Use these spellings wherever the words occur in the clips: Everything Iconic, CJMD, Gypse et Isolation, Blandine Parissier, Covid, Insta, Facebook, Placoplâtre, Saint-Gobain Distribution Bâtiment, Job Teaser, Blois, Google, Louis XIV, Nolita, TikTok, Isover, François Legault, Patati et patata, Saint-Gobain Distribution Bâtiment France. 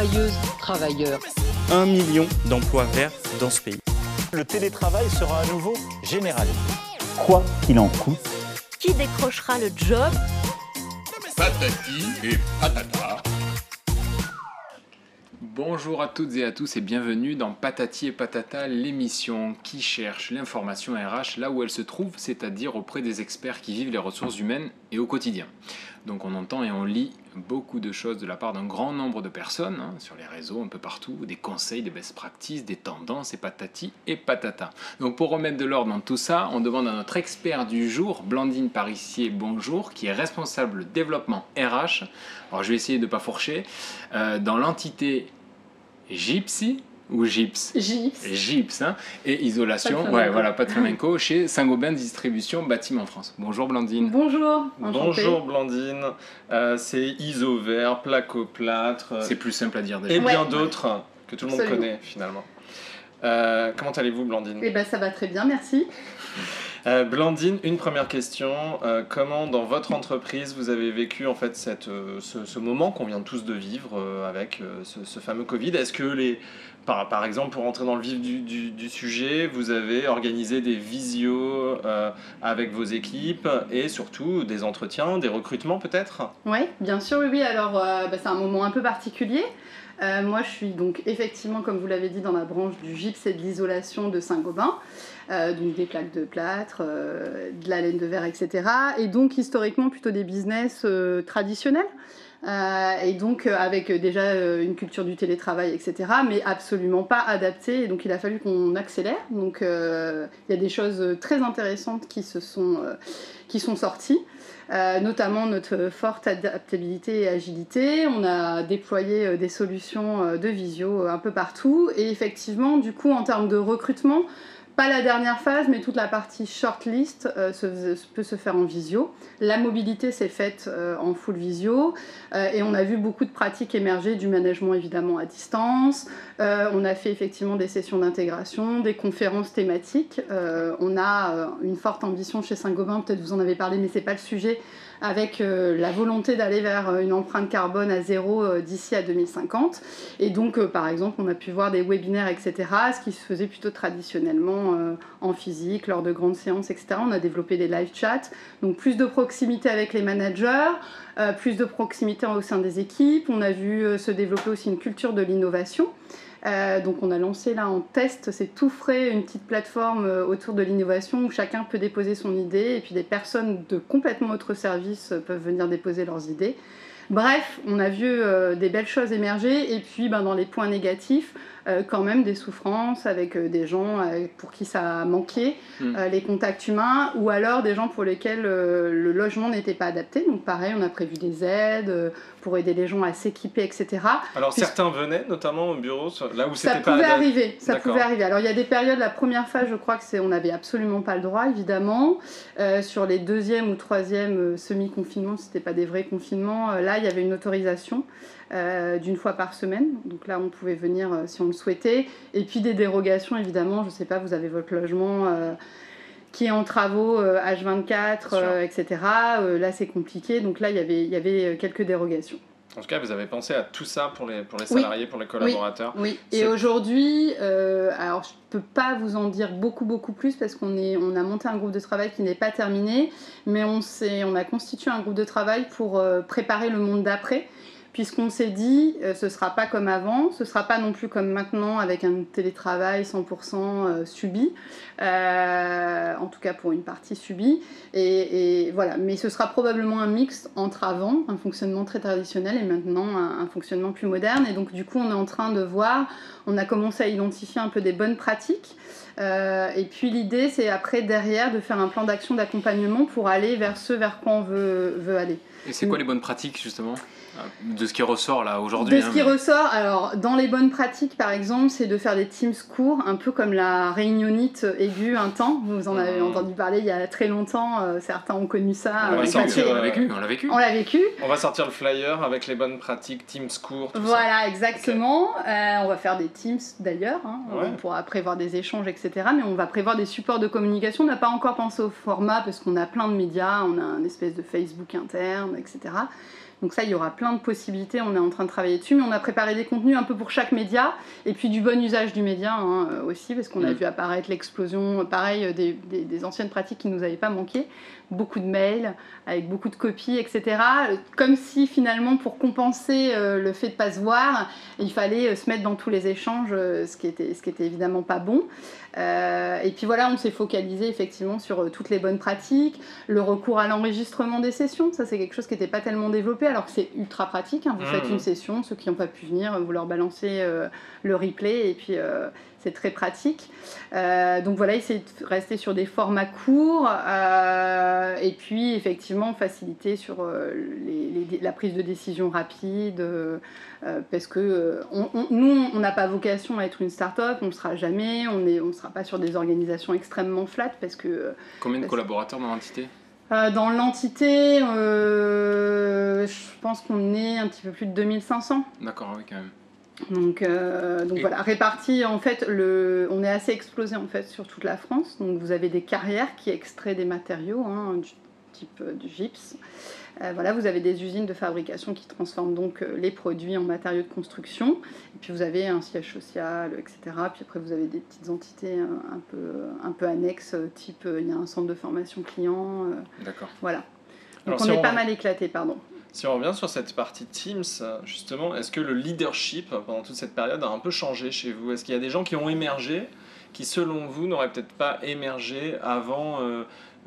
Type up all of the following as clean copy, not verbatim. travailleuses, travailleurs. 1 million d'emplois verts dans ce pays. Le télétravail sera à nouveau généralisé. Quoi qu'il en coûte. Qui décrochera le job? Patati et patata. Bonjour à toutes et à tous et bienvenue dans Patati et patata, l'émission qui cherche l'information RH là où elle se trouve, c'est-à-dire auprès des experts qui vivent les ressources humaines et au quotidien. Donc on entend et on lit beaucoup de choses de la part d'un grand nombre de personnes, hein, sur les réseaux, un peu partout, des conseils, des best practices, des tendances, et patati et patata. Donc pour remettre de l'ordre dans tout ça, on demande à notre expert du jour, Blandine Parissier, bonjour, qui est responsable développement RH, alors je vais essayer de ne pas fourcher, dans l'entité Gypsy ou Gypse? Gypse, hein, et Isolation, ouais, voilà, pas de flamenco, chez Saint-Gobain Distribution Bâtiment France. Bonjour Blandine. Bonjour. Bonjour Blandine. C'est Isover, Placoplâtre. C'est plus simple à dire déjà. Et bien d'autres que tout le monde connaît finalement. Comment allez-vous Blandine? Eh ben ça va très bien, merci. Blandine, une première question, comment dans votre entreprise vous avez vécu en fait ce moment qu'on vient tous de vivre avec ce fameux Covid? Est-ce que par exemple, pour entrer dans le vif du sujet, vous avez organisé des visios avec vos équipes et surtout des entretiens, des recrutements peut-être? Oui, bien sûr, oui. Alors c'est un moment un peu particulier. Moi, je suis donc effectivement, comme vous l'avez dit, dans la branche du gypse et de l'isolation de Saint-Gobain, donc des plaques de plâtre, de la laine de verre, etc. Et donc, historiquement, plutôt des business traditionnels. Et donc avec déjà une culture du télétravail, etc., mais absolument pas adaptée, et donc il a fallu qu'on accélère. Donc il y a des choses très intéressantes qui sont sorties, notamment notre forte adaptabilité et agilité. On a déployé des solutions de visio un peu partout, et effectivement du coup en termes de recrutement, pas la dernière phase, mais toute la partie shortlist peut se faire en visio. La mobilité s'est faite en full visio, et on a vu beaucoup de pratiques émerger, du management évidemment à distance. On a fait effectivement des sessions d'intégration, des conférences thématiques. On a une forte ambition chez Saint-Gobain, peut-être vous en avez parlé, mais c'est pas le sujet, avec la volonté d'aller vers une empreinte carbone à zéro d'ici à 2050. Et donc, par exemple, on a pu voir des webinaires, etc., ce qui se faisait plutôt traditionnellement en physique, lors de grandes séances, etc. On a développé des live chats, donc plus de proximité avec les managers, plus de proximité au sein des équipes. On a vu se développer aussi une culture de l'innovation. Donc on a lancé là en test, c'est tout frais, une petite plateforme autour de l'innovation où chacun peut déposer son idée et puis des personnes de complètement autres services peuvent venir déposer leurs idées. Bref, on a vu des belles choses émerger et puis dans les points négatifs, quand même des souffrances avec des gens pour qui ça manquait, les contacts humains, ou alors des gens pour lesquels le logement n'était pas adapté. Donc pareil, on a prévu des aides pour aider les gens à s'équiper, etc. Alors certains venaient notamment au bureau, là où c'était pas adapté. Ça pouvait arriver. Alors il y a des périodes, la première phase, je crois que on n'avait absolument pas le droit, évidemment. Sur les deuxième ou troisième semi-confinements, c'était pas des vrais confinements, là il y avait une autorisation. D'une fois par semaine, donc là on pouvait venir si on le souhaitait, et puis des dérogations évidemment, je sais pas, vous avez votre logement qui est en travaux H24, etc. Là c'est compliqué, donc là il y avait quelques dérogations. En tout cas, vous avez pensé à tout ça pour les salariés, pour les collaborateurs. Oui, et aujourd'hui, alors je ne peux pas vous en dire beaucoup plus parce qu'on a monté un groupe de travail qui n'est pas terminé, mais on a constitué un groupe de travail pour préparer le monde d'après. Puisqu'on s'est dit, ce ne sera pas comme avant, ce ne sera pas non plus comme maintenant avec un télétravail 100% subi, en tout cas pour une partie subie, et voilà. Mais ce sera probablement un mix entre avant, un fonctionnement très traditionnel, et maintenant un fonctionnement plus moderne. Et donc du coup, on est en train de voir, on a commencé à identifier un peu des bonnes pratiques, et puis l'idée, c'est après, derrière, de faire un plan d'action d'accompagnement pour aller vers ce vers quoi on veut aller. Et c'est quoi les bonnes pratiques justement ? De ce qui ressort là aujourd'hui. De ce qui ressort, alors dans les bonnes pratiques par exemple, c'est de faire des teams courts, un peu comme la réunionnite aiguë un temps, vous en avez entendu parler il y a très longtemps, certains ont connu ça. On l'a vécu. On va sortir le flyer avec les bonnes pratiques, teams courts, tout ça. Exactement, okay. On va faire des teams d'ailleurs, hein. On pourra prévoir des échanges, etc. Mais on va prévoir des supports de communication, on n'a pas encore pensé au format parce qu'on a plein de médias, on a une espèce de Facebook interne, etc. Donc ça, il y aura plein de possibilités, on est en train de travailler dessus, mais on a préparé des contenus un peu pour chaque média, et puis du bon usage du média hein, aussi, parce qu'on a vu apparaître l'explosion, pareil, des anciennes pratiques qui ne nous avaient pas manqué, beaucoup de mails, avec beaucoup de copies, etc. Comme si finalement, pour compenser le fait de ne pas se voir, il fallait se mettre dans tous les échanges, ce qui était évidemment pas bon. Et puis voilà, on s'est focalisé effectivement sur toutes les bonnes pratiques, le recours à l'enregistrement des sessions, ça c'est quelque chose qui n'était pas tellement développé, alors que c'est ultra pratique, hein. Vous faites une session, ceux qui n'ont pas pu venir, vous leur balancez le replay et puis c'est très pratique. Donc voilà, essayez de rester sur des formats courts et puis effectivement faciliter sur la prise de décision rapide parce que nous, on n'a pas vocation à être une start-up, on ne sera jamais, on sera pas sur des organisations extrêmement flattes parce que... Combien de collaborateurs dans l'entité ? Dans l'entité, je pense qu'on est un petit peu plus de 2500. D'accord, oui, quand même. Donc voilà, réparti en fait, on est assez explosé en fait sur toute la France. Donc vous avez des carrières qui extraient des matériaux hein, du type du gypse. Voilà, vous avez des usines de fabrication qui transforment donc les produits en matériaux de construction. Et puis vous avez un siège social, etc. Puis après vous avez des petites entités un peu annexes, type il y a un centre de formation client. D'accord. Voilà. Donc alors, on est pas mal éclaté, pardon. Si on revient sur cette partie Teams, justement, est-ce que le leadership pendant toute cette période a un peu changé chez vous? Est-ce qu'il y a des gens qui ont émergé, qui selon vous n'auraient peut-être pas émergé avant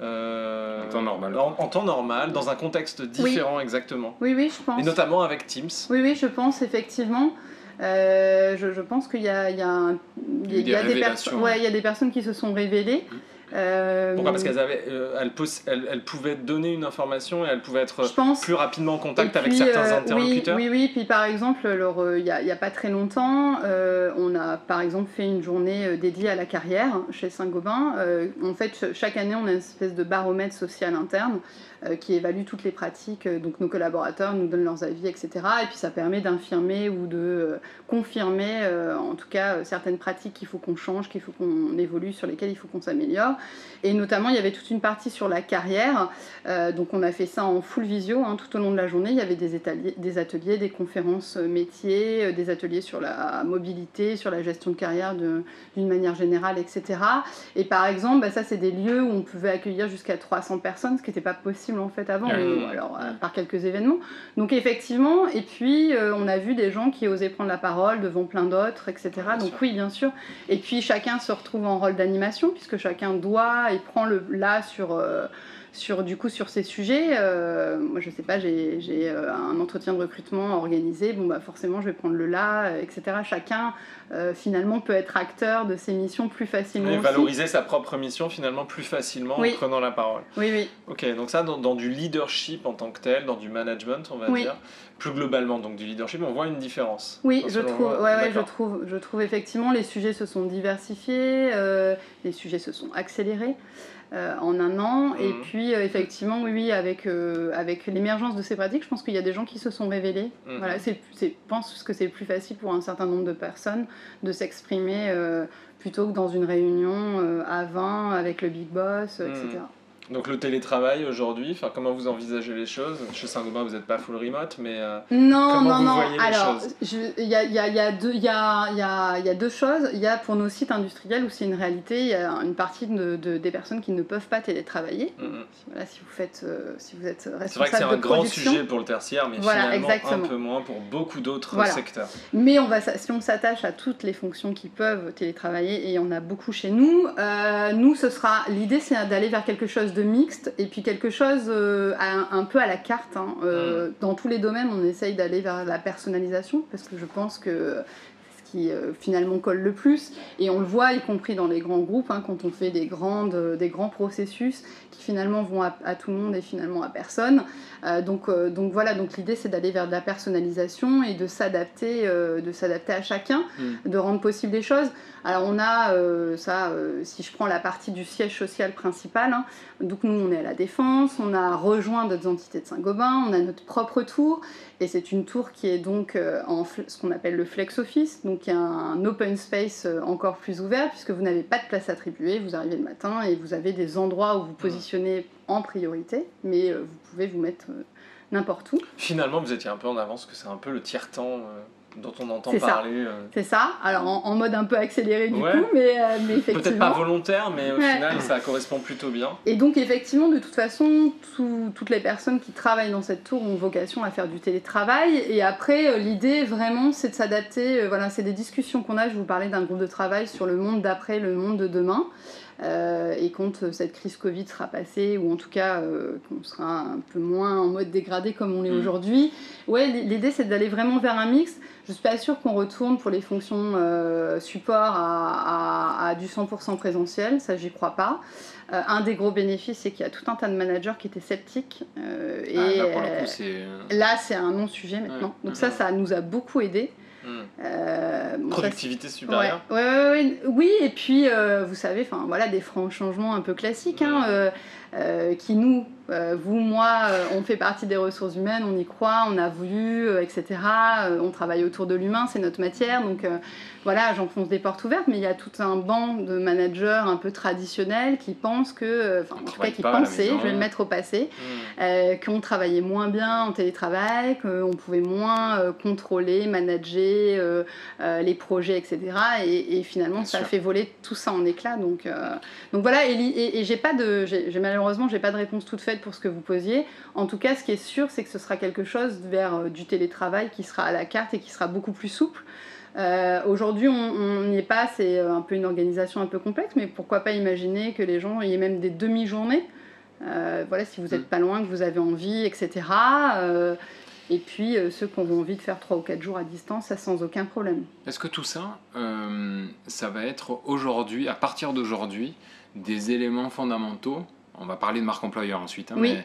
en temps normal. En temps normal, dans un contexte différent, oui. Exactement. Oui, oui, je pense. Et notamment avec Teams. Oui, oui, je pense, effectivement. Je pense qu'il y a des personnes qui se sont révélées. Pourquoi? Parce qu'elles pouvaient donner une information et elles pouvaient être plus rapidement en contact puis, avec certains interlocuteurs. Oui, oui, oui. Puis par exemple, il n'y a pas très longtemps, on a par exemple fait une journée dédiée à la carrière chez Saint-Gobain. En fait, chaque année, on a une espèce de baromètre social interne qui évalue toutes les pratiques. Donc nos collaborateurs nous donnent leurs avis, etc. Et puis ça permet d'infirmer ou de confirmer, en tout cas, certaines pratiques qu'il faut qu'on change, qu'il faut qu'on évolue, sur lesquelles il faut qu'on s'améliore. Et notamment, il y avait toute une partie sur la carrière. Donc, on a fait ça en full visio hein, tout au long de la journée. Il y avait des ateliers, des conférences métiers, des ateliers sur la mobilité, sur la gestion de carrière d'une manière générale, etc. Et par exemple, bah, ça, c'est des lieux où on pouvait accueillir jusqu'à 300 personnes, ce qui n'était pas possible en fait avant, alors par quelques événements. Donc, effectivement, et puis, on a vu des gens qui osaient prendre la parole devant plein d'autres, etc. Donc, oui, bien sûr. Et puis, chacun se retrouve en rôle d'animation, puisque chacun doit et prend le là sur ces sujets. Moi, je sais pas, j'ai un entretien de recrutement organisé, bon bah forcément je vais prendre le là, etc. Chacun finalement peut être acteur de ses missions plus facilement et valoriser sa propre mission finalement plus facilement, oui. En prenant la parole. Oui, oui. Ok, donc ça dans du leadership en tant que tel, dans du management on va dire, plus globalement donc du leadership, on voit une différence. Oui, je trouve, je trouve effectivement les sujets se sont diversifiés, les sujets se sont accélérés. En un an, et puis effectivement, oui, avec l'émergence de ces pratiques, je pense qu'il y a des gens qui se sont révélés. Voilà, je pense que c'est plus facile pour un certain nombre de personnes de s'exprimer plutôt que dans une réunion à 20 avec le big boss, etc. Donc le télétravail aujourd'hui, comment vous envisagez les choses? Chez Saint-Gobain, vous n'êtes pas full remote, mais il y a deux choses. Il y a pour nos sites industriels où c'est une réalité, il y a une partie des personnes qui ne peuvent pas télétravailler. Voilà, si vous êtes responsable de production. C'est vrai que c'est un grand sujet pour le tertiaire, mais voilà, finalement exactement. Un peu moins pour beaucoup d'autres secteurs. Mais si on s'attache à toutes les fonctions qui peuvent télétravailler, et il y en a beaucoup chez nous, l'idée c'est d'aller vers quelque chose de mixte et puis quelque chose un peu à la carte hein. Dans tous les domaines on essaye d'aller vers la personnalisation parce que je pense que c'est ce qui finalement colle le plus et on le voit y compris dans les grands groupes hein, quand on fait des grands processus qui finalement vont à tout le monde et finalement à personne donc voilà, donc l'idée c'est d'aller vers de la personnalisation et de s'adapter à chacun, de rendre possible des choses. Alors on a si je prends la partie du siège social principal, hein, donc nous on est à la Défense, on a rejoint d'autres entités de Saint-Gobain, on a notre propre tour et c'est une tour qui est donc en ce qu'on appelle le flex office, donc il y a un open space encore plus ouvert puisque vous n'avez pas de place attribuée, vous arrivez le matin et vous avez des endroits où vous positionnez en priorité, mais vous pouvez vous mettre n'importe où. Finalement, vous étiez un peu en avance, que c'est un peu le tiers-temps dont on entend parler. C'est ça, alors en mode un peu accéléré du coup, mais effectivement... Peut-être pas volontaire, mais au final, ça correspond plutôt bien. Et donc effectivement, de toute façon, toutes les personnes qui travaillent dans cette tour ont vocation à faire du télétravail. Et après, l'idée vraiment, c'est de s'adapter. Voilà, c'est des discussions qu'on a. Je vous parlais d'un groupe de travail sur le monde d'après, le monde de demain. Et quand cette crise Covid sera passée, ou en tout cas qu'on sera un peu moins en mode dégradé comme on l'est aujourd'hui, l'idée c'est d'aller vraiment vers un mix. Je ne suis pas sûre qu'on retourne pour les fonctions support à du 100% présentiel, ça j'y crois pas. Un des gros bénéfices, c'est qu'il y a tout un tas de managers qui étaient sceptiques. Là, c'est un non-sujet maintenant. Donc ça nous a beaucoup aidés. Productivité supérieure. Oui, et puis vous savez, voilà, des francs changements un peu classiques qui nous, vous, moi, on fait partie des ressources humaines, on y croit, on a voulu, etc. On travaille autour de l'humain, c'est notre matière, donc voilà, j'enfonce des portes ouvertes, mais il y a tout un banc de managers un peu traditionnels qui pensent que, en tout cas qui pensaient, je vais le mettre au passé, qu'on travaillait moins bien en télétravail, qu'on pouvait moins contrôler, manager les projets, etc. Et finalement, bien ça sûr. A fait voler tout ça en éclats. Donc voilà, et malheureusement, j'ai pas de réponse toute faite pour ce que vous posiez. En tout cas, ce qui est sûr, c'est que ce sera quelque chose vers du télétravail qui sera à la carte et qui sera beaucoup plus souple. Aujourd'hui, on n'y est pas, c'est un peu une organisation un peu complexe, mais pourquoi pas imaginer que les gens y aient même des demi-journées. Voilà, si vous n'êtes pas loin, que vous avez envie, etc. Et puis, ceux qui ont envie de faire 3 ou 4 jours à distance, ça sans aucun problème. Est-ce que tout ça, ça va être aujourd'hui, à partir d'aujourd'hui, des éléments fondamentaux? On va parler de marque employeur ensuite, mais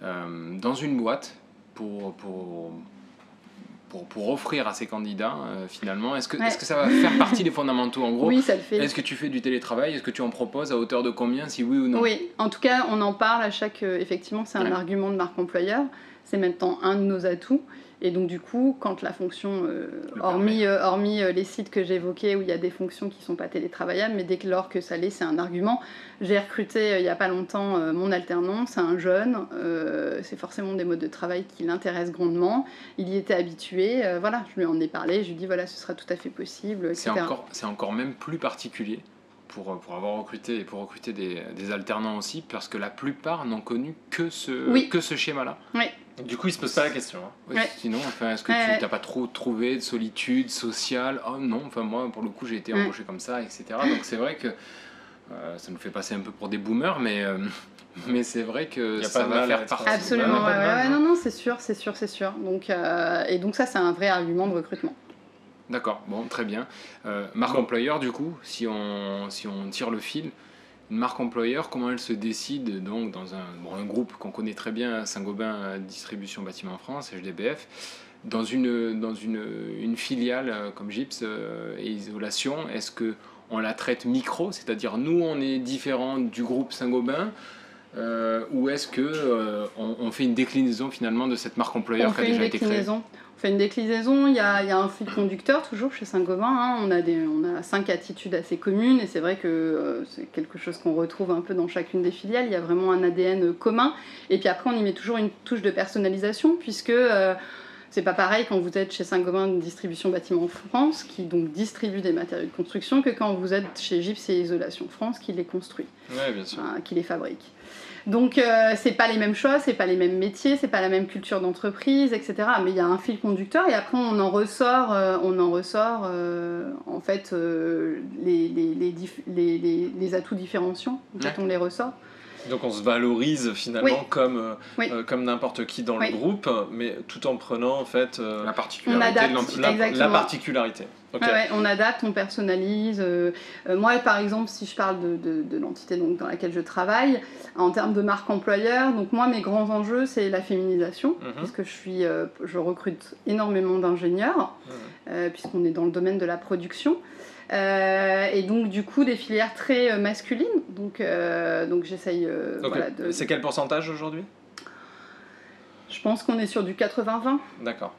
dans une boîte, pour offrir à ces candidats, finalement, est-ce que ça va faire partie des fondamentaux, en gros? Oui, ça le fait. Est-ce que tu fais du télétravail? Est-ce que tu en proposes à hauteur de combien, si oui ou non? Oui, en tout cas, on en parle à chaque... effectivement, c'est un argument de marque employeur. C'est maintenant un de nos atouts. Et donc, du coup, quand la fonction, hormis les sites que j'évoquais où il y a des fonctions qui ne sont pas télétravaillables, mais dès que ça l'est, c'est un argument. J'ai recruté il n'y a pas longtemps mon alternant, c'est un jeune, c'est forcément des modes de travail qui l'intéressent grandement. Il y était habitué, voilà, je lui en ai parlé, je lui ai dit voilà, ce sera tout à fait possible, etc. C'est encore même plus particulier pour avoir recruté et pour recruter des alternants aussi, parce que la plupart n'ont connu que ce schéma-là. Oui. Du coup, il se pose pas la question. Sinon, est-ce que tu n'as pas trop trouvé de solitude sociale? Oh non, moi, pour le coup, j'ai été embauché comme ça, etc. Donc c'est vrai que ça nous fait passer un peu pour des boomers, mais c'est vrai que ça va faire partie. Absolument. Non, c'est sûr. Donc et donc ça, c'est un vrai argument de recrutement. D'accord. Bon, très bien. Marque employeur, du coup, si on tire le fil. Une marque employeur, comment elle se décide donc dans un groupe qu'on connaît très bien, Saint-Gobain Distribution Bâtiment en France, HDBF, dans une filiale comme Gypse et Isolation? Est-ce qu'on la traite micro, c'est-à-dire nous on est différent du groupe Saint-Gobain, ou est-ce qu'on fait une déclinaison finalement de cette marque employeur qui a déjà été créée? On fait une déclinaison, il y a un fil conducteur toujours chez Saint-Gobain, on a 5 attitudes assez communes et c'est vrai que c'est quelque chose qu'on retrouve un peu dans chacune des filiales, il y a vraiment un ADN commun et puis après on y met toujours une touche de personnalisation puisque c'est pas pareil quand vous êtes chez Saint-Gobain Distribution Bâtiment en France qui donc distribue des matériaux de construction que quand vous êtes chez Gypse et Isolation France qui les construit, bien sûr. Qui les fabrique. Donc c'est pas les mêmes choses, c'est pas les mêmes métiers, c'est pas la même culture d'entreprise, etc. Mais il y a un fil conducteur et après on en ressort en fait les atouts différenciants. En fait, on les ressort. Donc on se valorise finalement comme n'importe qui dans le groupe, mais tout en prenant en fait la particularité. La particularité. Okay. On adapte, on personnalise. Moi, par exemple, si je parle de l'entité dans laquelle je travaille, en termes de marque employeur, donc moi, mes grands enjeux, c'est la féminisation, puisque je recrute énormément d'ingénieurs, puisqu'on est dans le domaine de la production. Et donc du coup des filières très masculines donc j'essaye voilà, de... C'est quel pourcentage aujourd'hui? Je pense qu'on est sur du 80-20. D'accord.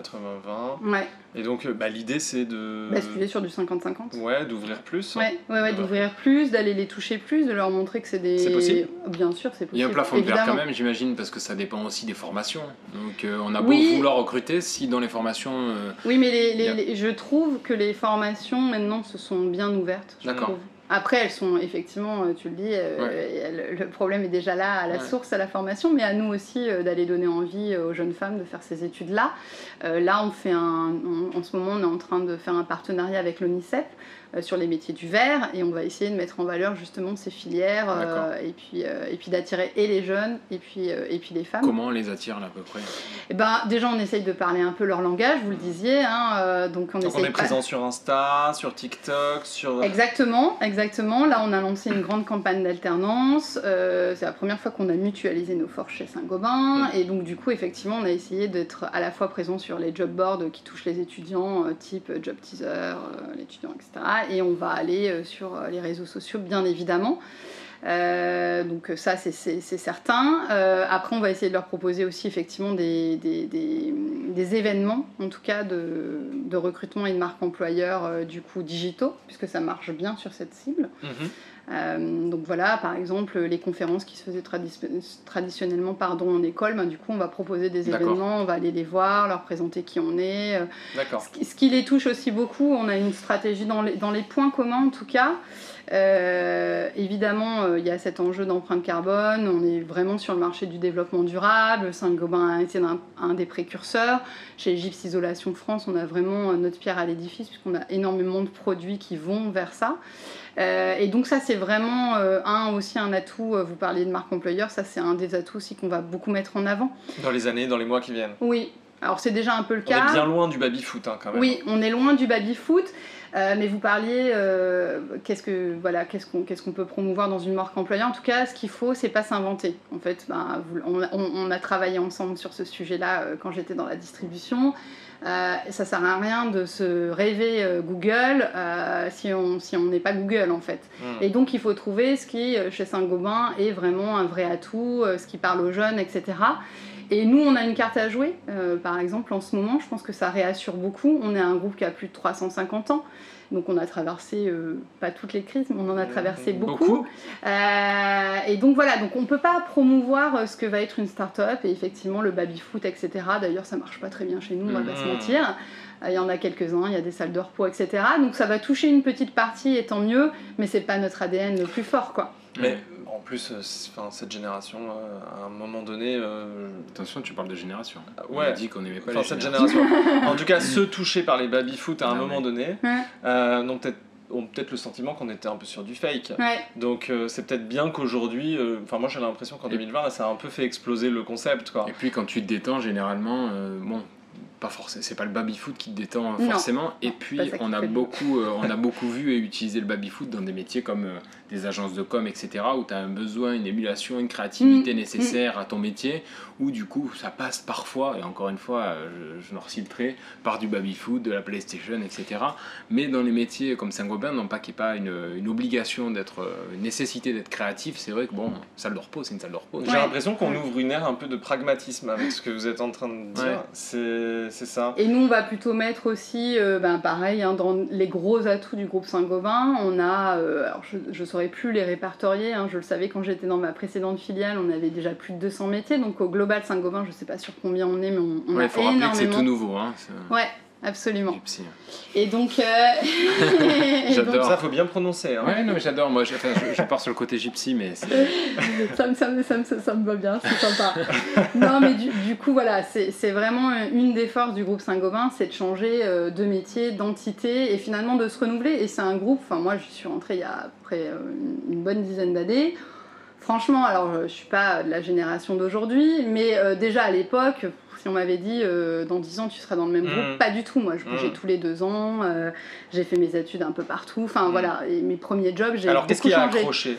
80-20. Ouais. Et donc l'idée c'est de basculer sur du 50-50. Ouais, d'ouvrir plus. Ouais, ouais, ouais, d'ouvrir plus, d'aller les toucher plus, de leur montrer que c'est des... C'est possible. Bien sûr, c'est possible. Il y a un plafond de verre quand même, j'imagine, parce que ça dépend aussi des formations. Donc on a beau vouloir recruter, si dans les formations... Oui, mais je trouve que les formations maintenant se sont bien ouvertes. D'accord. Après, elles sont effectivement, tu le dis, le problème est déjà là à la source, à la formation, mais à nous aussi d'aller donner envie aux jeunes femmes de faire ces études-là. Là, on fait en ce moment, on est en train de faire un partenariat avec l'ONICEP sur les métiers du verre, et on va essayer de mettre en valeur justement ces filières et puis d'attirer et les jeunes et puis les femmes. Comment on les attire là, à peu près? Et ben, déjà, on essaye de parler un peu leur langage, vous le disiez. Hein, donc on est présent sur Insta, sur TikTok, sur... Exactement. Là, on a lancé une grande campagne d'alternance. C'est la première fois qu'on a mutualisé nos forces chez Saint-Gobain. Et donc, du coup, effectivement, on a essayé d'être à la fois présent sur les job boards qui touchent les étudiants, type Job Teaser, l'étudiant, etc. Et on va aller sur les réseaux sociaux, bien évidemment. Donc ça, c'est certain. Après, on va essayer de leur proposer aussi, effectivement, des événements, en tout cas de recrutement et de marque employeur, du coup, digitaux, puisque ça marche bien sur cette cible. Donc voilà, par exemple, les conférences qui se faisaient traditionnellement en école, ben, du coup, on va proposer des événements, on va aller les voir, leur présenter qui on est. Ce qui les touche aussi beaucoup, on a une stratégie dans les points communs, en tout cas. Évidemment, il y a cet enjeu d'empreinte carbone, on est vraiment sur le marché du développement durable, Saint-Gobain a été un des précurseurs. Chez Gypse Isolation France, on a vraiment notre pierre à l'édifice puisqu'on a énormément de produits qui vont vers ça. Et donc ça, c'est vraiment aussi un atout. Vous parliez de marque employeur, ça c'est un des atouts aussi qu'on va beaucoup mettre en avant. Dans les mois qui viennent. Oui, alors c'est déjà un peu le cas. On est bien loin du baby-foot quand même. Oui, on est loin du baby-foot. Mais vous parliez, qu'est-ce qu'on peut promouvoir dans une marque employeur? En tout cas, ce qu'il faut, c'est pas s'inventer. En fait, on a travaillé ensemble sur ce sujet-là quand j'étais dans la distribution. Ça sert à rien de se rêver Google si on n'est pas Google, en fait. Et donc, il faut trouver ce qui, chez Saint-Gobain, est vraiment un vrai atout, ce qui parle aux jeunes, etc. Et nous, on a une carte à jouer. Par exemple, en ce moment, je pense que ça réassure beaucoup. On est un groupe qui a plus de 350 ans. Donc, on a traversé, pas toutes les crises, mais on en a traversé beaucoup. Et donc, voilà. Donc, on ne peut pas promouvoir ce que va être une start-up et effectivement le baby-foot, etc. D'ailleurs, ça ne marche pas très bien chez nous, on ne va pas se mentir. Il y en a quelques-uns, il y a des salles de repos, etc. Donc, ça va toucher une petite partie et tant mieux, mais ce n'est pas notre ADN le plus fort, quoi. Mais... En plus, cette génération, à un moment donné... Attention, tu parles de génération. On a dit qu'on n'aimait pas les générations. En tout cas, ceux touchés par les baby-foot à un moment donné ont peut-être le sentiment qu'on était un peu sur du fake. Donc, c'est peut-être bien qu'aujourd'hui... moi, j'ai l'impression qu'en 2020, là, ça a un peu fait exploser le concept, quoi. Et puis, quand tu te détends, généralement... c'est pas le baby-foot qui te détend forcément. Et puis on a beaucoup vu et utilisé le baby-foot dans des métiers comme des agences de com, etc., où tu as un besoin, une émulation, une créativité nécessaire à ton métier, où du coup ça passe parfois, et encore une fois je me reciterai, par du baby-foot, de la PlayStation, etc. Mais dans les métiers comme Saint-Gobain, non pas qu'il n'y ait pas une obligation d'être, une nécessité d'être créatif, c'est vrai que salle de repos, c'est une salle de repos. J'ai l'impression qu'on ouvre une ère un peu de pragmatisme avec ce que vous êtes en train de dire. C'est ça. Et nous, on va plutôt mettre aussi, pareil, dans les gros atouts du groupe Saint-Gobain, on a, alors je ne saurais plus les répertorier, je le savais quand j'étais dans ma précédente filiale, on avait déjà plus de 200 métiers, donc au global Saint-Gobain, je ne sais pas sur combien on est, mais on a énormément. Il faut rappeler que c'est tout nouveau. Ouais, absolument. Et donc... j'adore. Ça, faut bien prononcer. Ouais, non, mais j'adore. Moi, je pars sur le côté gypsy, mais... ça me va bien, c'est sympa. Non, mais du coup, voilà, c'est vraiment une des forces du groupe Saint-Gobain, c'est de changer de métier, d'entité, et finalement de se renouveler. Et c'est un groupe... Enfin, moi, je suis rentrée il y a après une bonne dizaine d'années. Franchement, alors, je ne suis pas de la génération d'aujourd'hui, mais déjà à l'époque... Si on m'avait dit dans 10 ans tu seras dans le même groupe, pas du tout. Moi je bougeais tous les 2 ans, j'ai fait mes études un peu partout, voilà, et mes premiers jobs, j'ai beaucoup changé. Alors qu'est-ce qui a accroché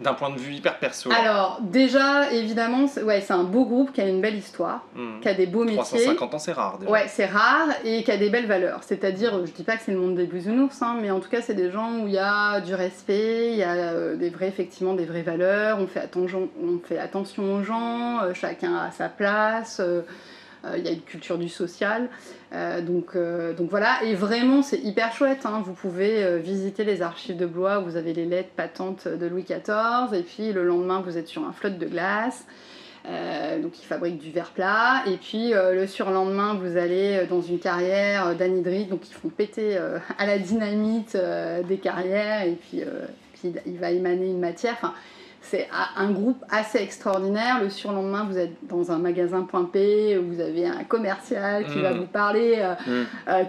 d'un point de vue hyper perso? Alors déjà évidemment c'est un beau groupe qui a une belle histoire, qui a des beaux métiers. 350 ans, c'est rare déjà. Ouais, c'est rare, et qui a des belles valeurs. C'est-à-dire, je dis pas que c'est le monde des bisounours, mais en tout cas c'est des gens où il y a du respect, il y a des vraies valeurs, on fait attention aux gens, chacun a sa place. il y a une culture du social, donc voilà, et vraiment c'est hyper chouette, hein. Vous pouvez visiter les archives de Blois, vous avez les lettres patentes de Louis XIV, et puis le lendemain vous êtes sur un flotte de glace. Donc ils fabriquent du verre plat, et puis le surlendemain vous allez dans une carrière d'anhydrite, donc ils font péter à la dynamite des carrières, et puis il va émaner une matière, enfin, c'est un groupe assez extraordinaire. Le surlendemain vous êtes dans un magasin Point P, vous avez un commercial qui va vous parler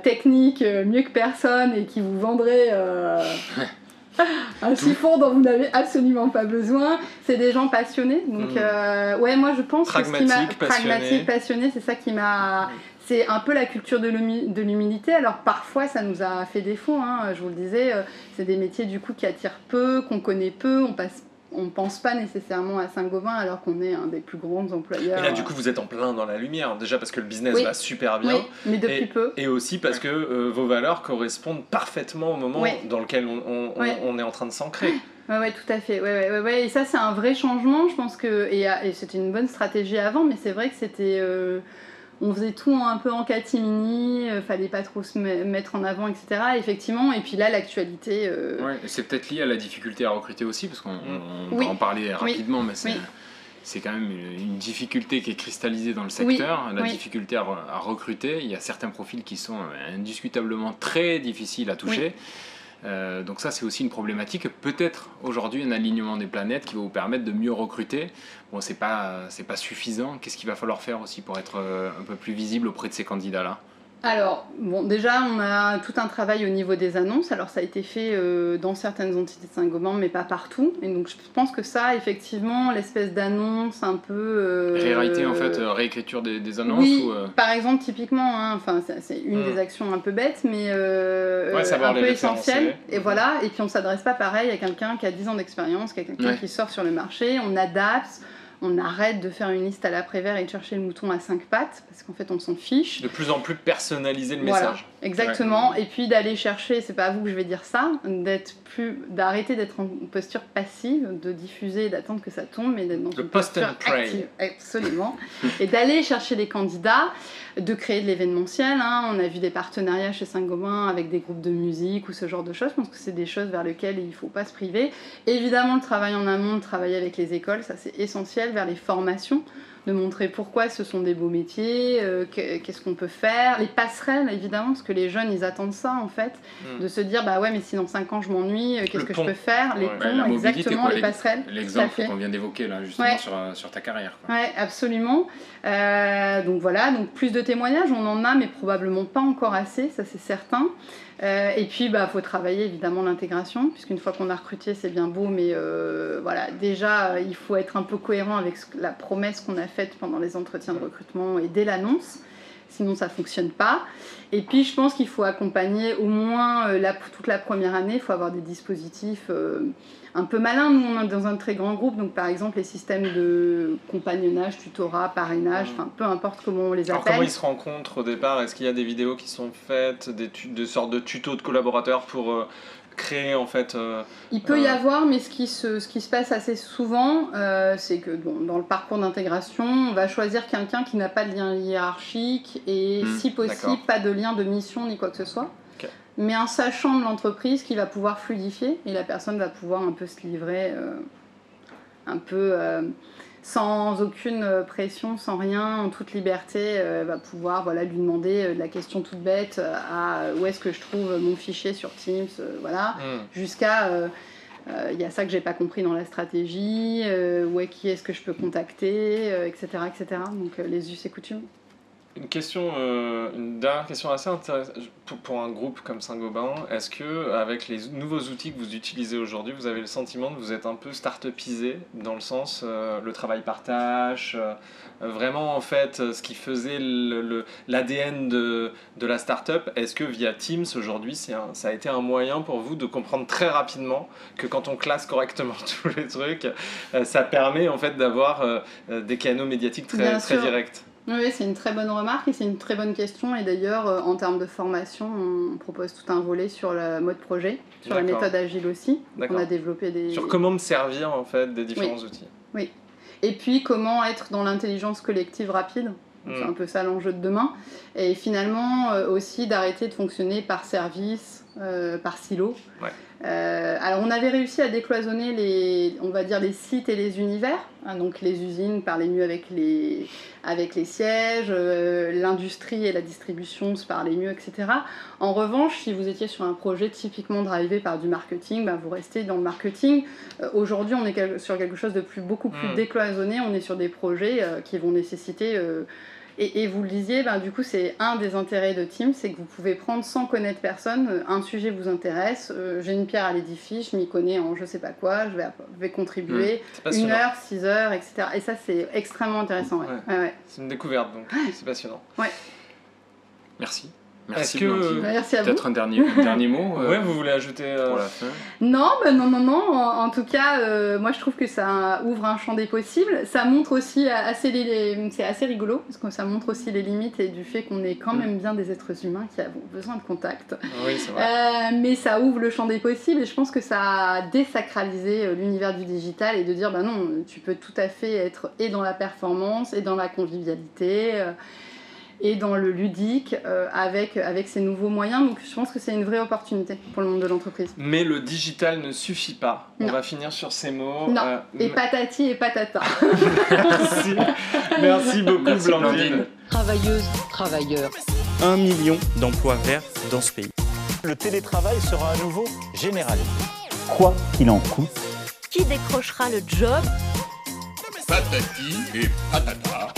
technique mieux que personne, et qui vous vendrait... un chiffon dont vous n'avez absolument pas besoin. C'est des gens passionnés, donc ouais, moi je pense que ce qui m'a pragmatique, passionné, c'est ça qui m'a, c'est un peu la culture de l'humilité. Alors parfois ça nous a fait défaut, hein, je vous le disais, c'est des métiers du coup qui attirent peu, qu'on connaît peu, on pense pas nécessairement à Saint-Gobain alors qu'on est un des plus grands employeurs. Et là du coup vous êtes en plein dans la lumière, déjà parce que le business va super bien, mais depuis peu. Et aussi parce que vos valeurs correspondent parfaitement au moment dans lequel on est en train de s'ancrer. Ouais, tout à fait. Ouais. Et ça c'est un vrai changement, je pense que, et c'était une bonne stratégie avant, mais c'est vrai que c'était... on faisait tout un peu en catimini, fallait pas trop se mettre en avant, etc. Effectivement, et puis là, l'actualité... Ouais, c'est peut-être lié à la difficulté à recruter aussi, parce qu'on va en parler rapidement, mais c'est... C'est quand même une difficulté qui est cristallisée dans le secteur, la difficulté à recruter. Il y a certains profils qui sont indiscutablement très difficiles à toucher. Donc ça c'est aussi une problématique, peut-être aujourd'hui un alignement des planètes qui va vous permettre de mieux recruter. Bon, c'est pas suffisant, qu'est-ce qu'il va falloir faire aussi pour être un peu plus visible auprès de ces candidats-là? Alors, bon, déjà, on a tout un travail au niveau des annonces. Alors, ça a été fait dans certaines entités de Saint-Gobain, mais pas partout. Et donc, je pense que ça, effectivement, l'espèce d'annonce un peu... Réalité, en fait, réécriture des annonces ou, par exemple, typiquement, enfin, c'est une des actions un peu bêtes, mais un peu essentielle. Et voilà, et puis on ne s'adresse pas pareil à quelqu'un qui a 10 ans d'expérience, qu'à quelqu'un qui sort sur le marché. On adapte. On arrête de faire une liste à l'après-vert et de chercher le mouton à 5 pattes, parce qu'en fait on s'en fiche. De plus en plus personnaliser le message. Exactement, et puis d'aller chercher, c'est pas à vous que je vais dire ça, d'arrêter d'être en posture passive, de diffuser et d'attendre que ça tombe, mais d'être dans une posture active. Absolument. Et d'aller chercher les candidats, de créer de l'événementiel, hein. On a vu des partenariats chez Saint-Gobain avec des groupes de musique ou ce genre de choses. Je pense que c'est des choses vers lesquelles il ne faut pas se priver. Évidemment, le travail en amont, le travail avec les écoles, ça c'est essentiel, vers les formations, de montrer pourquoi ce sont des beaux métiers, qu'est-ce qu'on peut faire, les passerelles évidemment, parce que les jeunes ils attendent ça en fait, de se dire bah ouais, mais si dans 5 ans je m'ennuie, qu'est-ce que je peux faire, les ponts, exactement, quoi, les passerelles. L'exemple qu'on vient d'évoquer là justement sur ta carrière. Oui, absolument. Donc voilà, donc plus de témoignages, on en a, mais probablement pas encore assez, ça c'est certain. Et puis bah faut travailler évidemment l'intégration, puisqu'une fois qu'on a recruté c'est bien beau, mais voilà, déjà il faut être un peu cohérent avec la promesse qu'on a faite pendant les entretiens de recrutement et dès l'annonce, sinon ça fonctionne pas. Et puis je pense qu'il faut accompagner au moins toute la première année, il faut avoir des dispositifs un peu malins. Nous on est dans un très grand groupe, donc par exemple les systèmes de compagnonnage, tutorat, parrainage, enfin peu importe comment on les appelle. Alors comment ils se rencontrent au départ? Est-ce qu'il y a des vidéos qui sont faites, des sortes de tutos de collaborateurs pour... créer en fait... il peut y avoir, mais ce qui se passe assez souvent, c'est que bon, dans le parcours d'intégration, on va choisir quelqu'un qui n'a pas de lien hiérarchique et si possible, pas de lien de mission ni quoi que ce soit, mais un sachant de l'entreprise qui va pouvoir fluidifier, et la personne va pouvoir un peu se livrer un peu... sans aucune pression, sans rien, en toute liberté, va pouvoir lui demander de la question toute bête à où est-ce que je trouve mon fichier sur Teams, voilà, jusqu'à y a ça que j'ai pas compris dans la stratégie, qui est-ce que je peux contacter, etc. Donc les us et coutumes. Une dernière question assez intéressante pour un groupe comme Saint-Gobain. Est-ce que avec les nouveaux outils que vous utilisez aujourd'hui, vous avez le sentiment que vous êtes un peu start-upisé dans le sens le travail par tâche, vraiment en fait ce qui faisait l'ADN de la start-up? Est-ce que via Teams aujourd'hui, ça a été un moyen pour vous de comprendre très rapidement que quand on classe correctement tous les trucs, ça permet en fait d'avoir des canaux médiatiques très, très directs? Oui, c'est une très bonne remarque et c'est une très bonne question. Et d'ailleurs, en termes de formation, on propose tout un volet sur le mode projet, sur la méthode agile aussi. On a développé des... Sur comment me servir en fait des différents outils. Oui. Et puis, comment être dans l'intelligence collective rapide. C'est un peu ça l'enjeu de demain. Et finalement aussi d'arrêter de fonctionner par service, par silo. Ouais. Alors on avait réussi à décloisonner les, on va dire, les sites et les univers, hein, donc les usines par les mieux avec les sièges, l'industrie et la distribution se parlaient mieux, etc. En revanche, si vous étiez sur un projet typiquement drivé par du marketing, ben vous restez dans le marketing. Aujourd'hui, on est sur quelque chose de beaucoup plus décloisonné, on est sur des projets qui vont nécessiter... Et vous le disiez, ben, du coup, c'est un des intérêts de Team, c'est que vous pouvez prendre sans connaître personne, un sujet vous intéresse, j'ai une pierre à l'édifice, je m'y connais en je sais pas quoi, je vais contribuer 1 heure, 6 heures, etc. Et ça, c'est extrêmement intéressant. Ouais. Ouais. Ouais, ouais. C'est une découverte, donc c'est passionnant. Ouais. Merci. Merci, merci à vous. Peut-être un dernier mot. Ouais, vous voulez ajouter pour la fin. Non, bah non. En tout cas, moi je trouve que ça ouvre un champ des possibles. Ça montre aussi c'est assez rigolo parce que ça montre aussi les limites et du fait qu'on est quand même bien des êtres humains qui avons besoin de contact. Oui, c'est vrai. Mais ça ouvre le champ des possibles et je pense que ça a désacralisé l'univers du digital et de dire bah non, tu peux tout à fait être et dans la performance et dans la convivialité. Et dans le ludique, avec ces nouveaux moyens. Donc je pense que c'est une vraie opportunité pour le monde de l'entreprise. Mais le digital ne suffit pas. Non. On va finir sur ces mots. Non. Et patati et patata. Merci. Merci beaucoup, Blandine. Travailleuses, travailleurs. 1 million d'emplois verts dans ce pays. Le télétravail sera à nouveau général. Quoi qu'il en coûte. Qui décrochera le job ? Patati et patata.